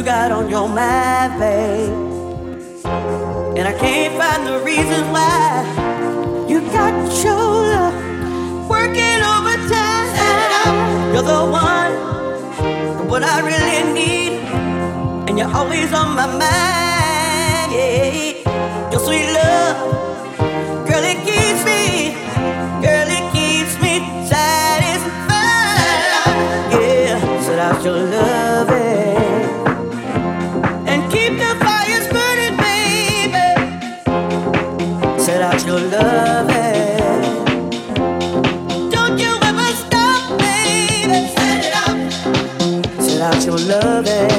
you got on your mind, babe. And I can't find the reason why you got your love working overtime. You're the one, what I really need, and you're always on my mind, yeah. Your sweet love, girl, it keeps me, girl, it keeps me satisfied, yeah. So that's your love, love it.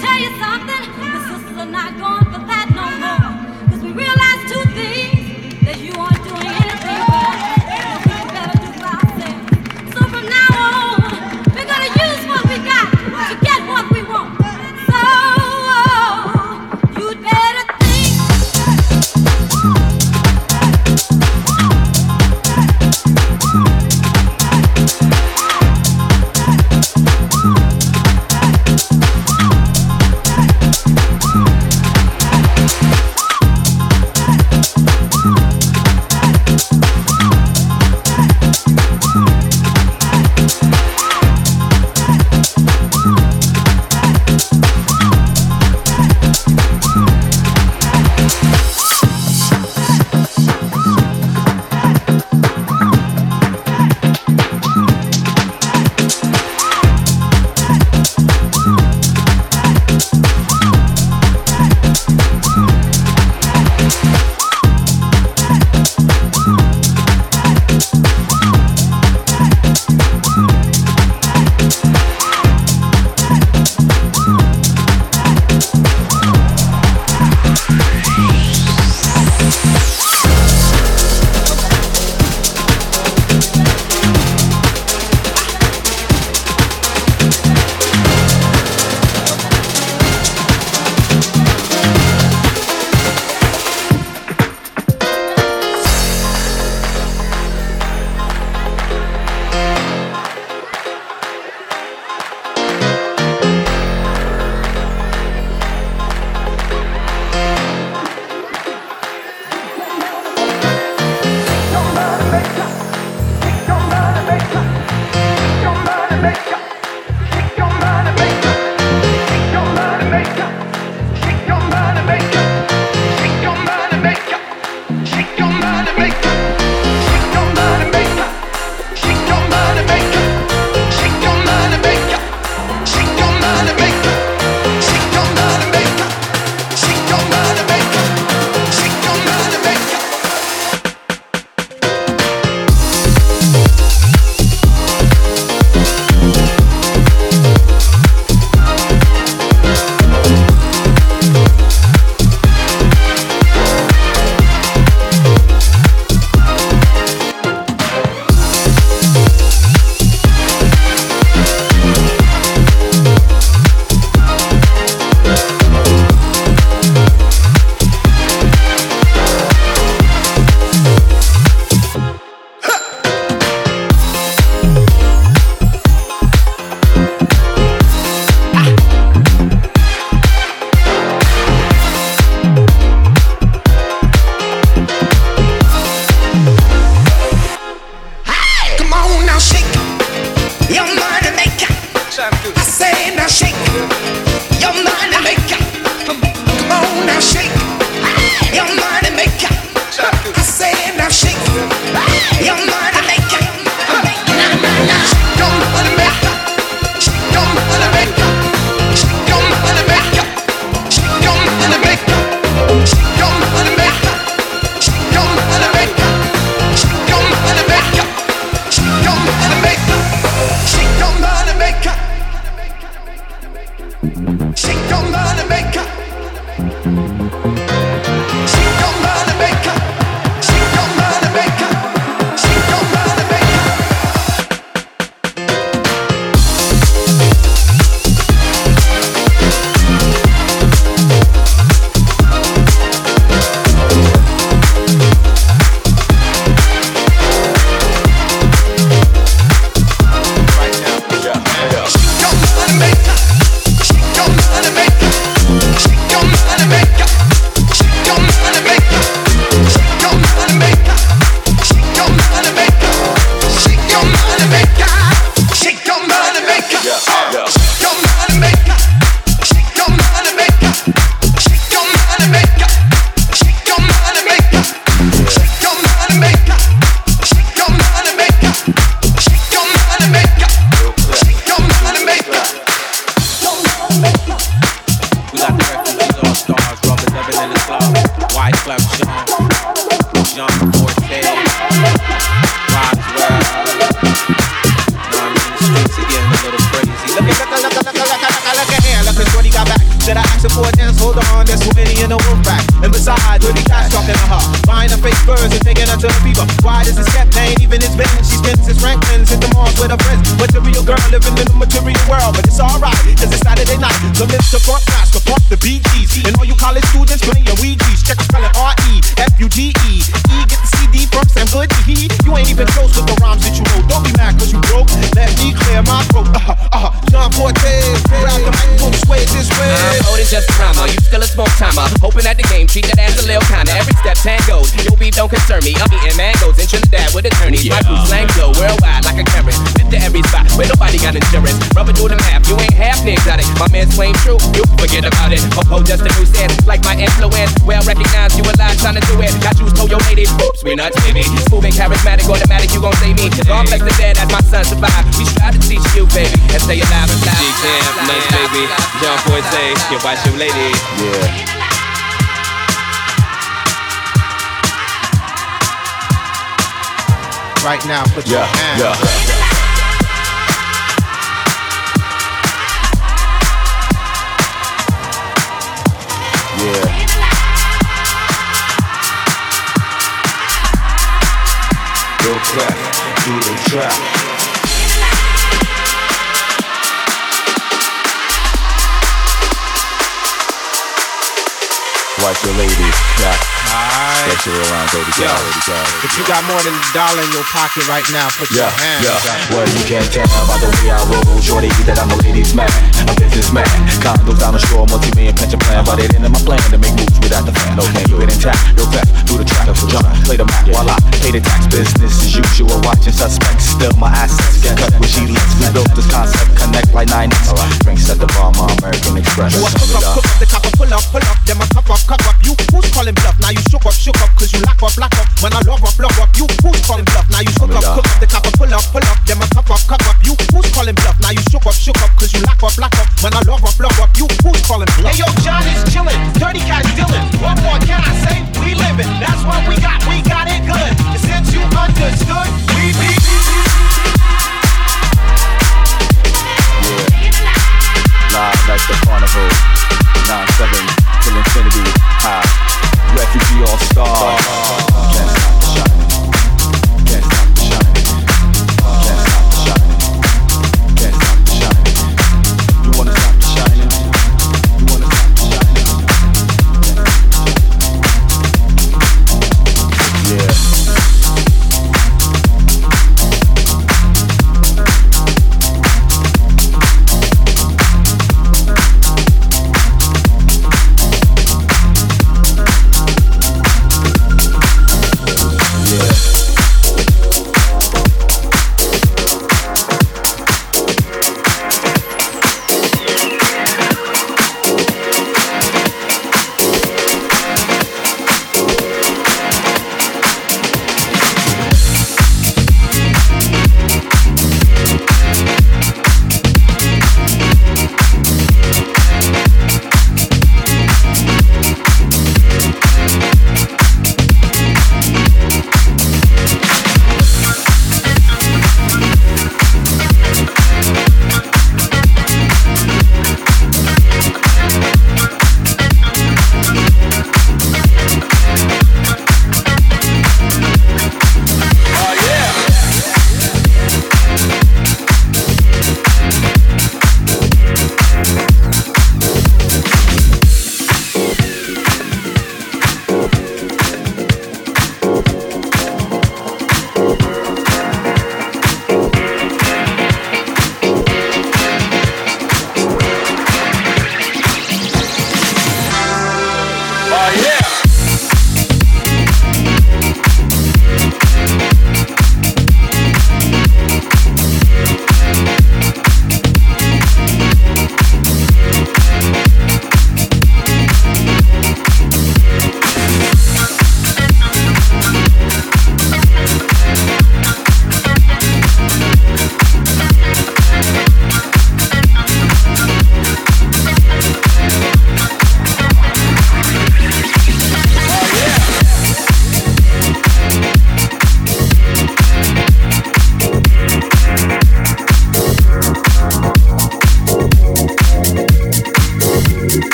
tell you something? The sisters are not going for that no more. Cause we realize two things, that you aren't doing anything well. So we better do for ourselves. So from now on, we're gonna use what we got to get what we want. Look at here, look at what he got back. turns and taking her to the fever. Why does it step? Ain't even his been. She spends his Franklin's at the malls with her friends. Material girl living in the material world, but it's alright, cause it's Saturday night. So lift the front class, to pump the BGs. And all you college students playing your Ouija's. Check out spelling R-E-F-U-D-E. E, get the CD from Sam Goody. You ain't even close with the rhymes that you know. Don't be mad cause you broke. Let me clear my throat. John Cortez, grab the microphone, sway it this way. I'm older, just a rhymer. You still a small timer. Hoping at the game, treat that as a little timer. Every step tangoed. Your beef don't concern me. I'm eating mangoes in Trinidad with attorneys. Yeah. My boots slang go worldwide like a current. Fit to every spot where nobody got insurance. Rubber do the math, you ain't half the exotic. My man's claim true, you forget about it. Ho-ho, just a new sense, like my influence. Well recognized, you a lie trying to do it. Got you told your lady, oops, we nuts, baby. Moving charismatic, automatic, you gon' say me. Long flex the dead as my son survive. We strive to teach you, baby, and stay alive and fly. G-Camp, nice baby, John Forte, you watch your lady. Yeah. Right now, put your hands up. Yeah. Go clap, do the trap. Watch your lady. That shit around, baby. If you got more than a dollar in your pocket right now, put your hands up. Well, you can't tell by the way I roll. Shorty, that I'm a ladies' man, a businessman. Condos down the shore, multi-million pension plan. But it ain't in my plan to make moves without the plan. No plan, you ain't tap, yo clap, do the track, jump, play the Mac while I pay the tax. Business as usual, watching suspects. Still my assets get cut when she lets. We built this concept, connect like 9X. Drinks at the bar, my American Express. Cook up the copper, pull up, then my cup up, you who's calling bluff? Now you shook up, cause you lock up, when I love up, you who's calling bluff? Now you cook up the copper, pull up, then my cup up, you who's calling bluff? Now you shook up, cause you lock up, when I love up, you who's calling bluff? Hey yo, John is chillin', dirty cat dealin'. What more can I say? We livin', that's what we got it good. And since you understood, we be. Yeah, live like the carnival, 9-7. Infinity high. Refugee all star. Can't stop the shining. Can't stop the shining. Can't stop the shining. Can't stop the shining. You wanna stop the shining?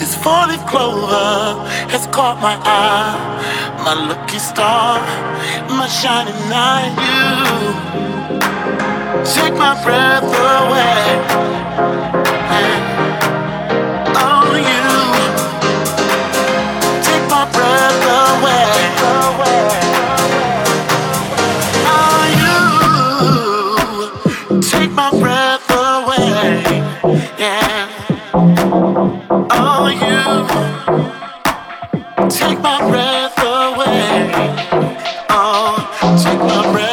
This 40 clover has caught my eye, my lucky star, my shining night. You take my breath away. Oh, you take my breath away. Oh, you take my breath away. Yeah. Oh, you take my breath away. Oh, take my breath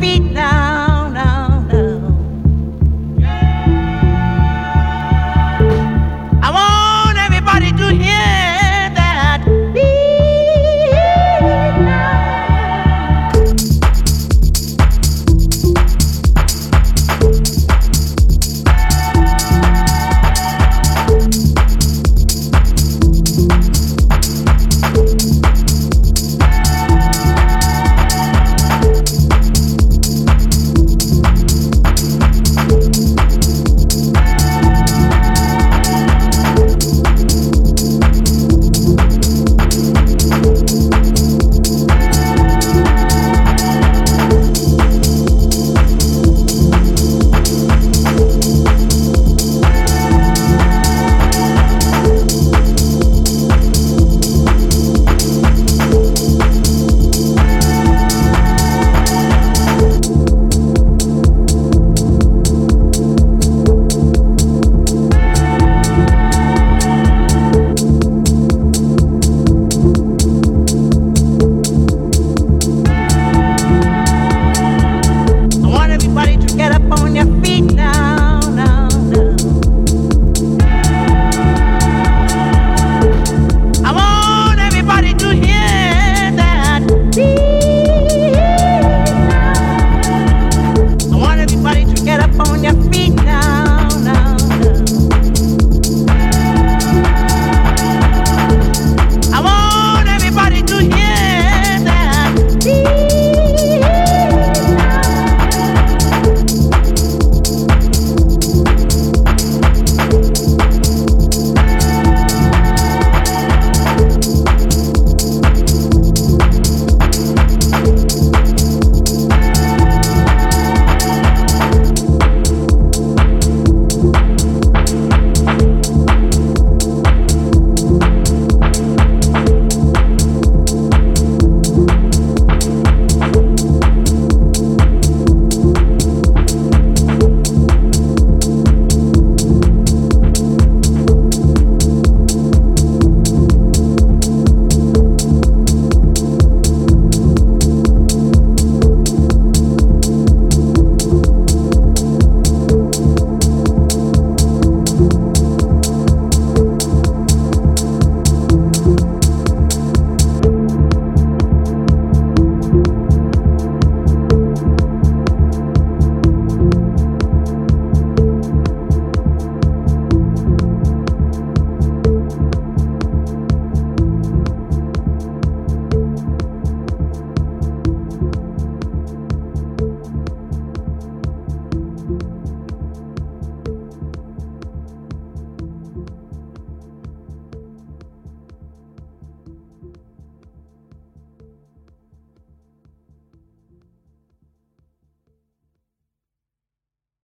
Feet.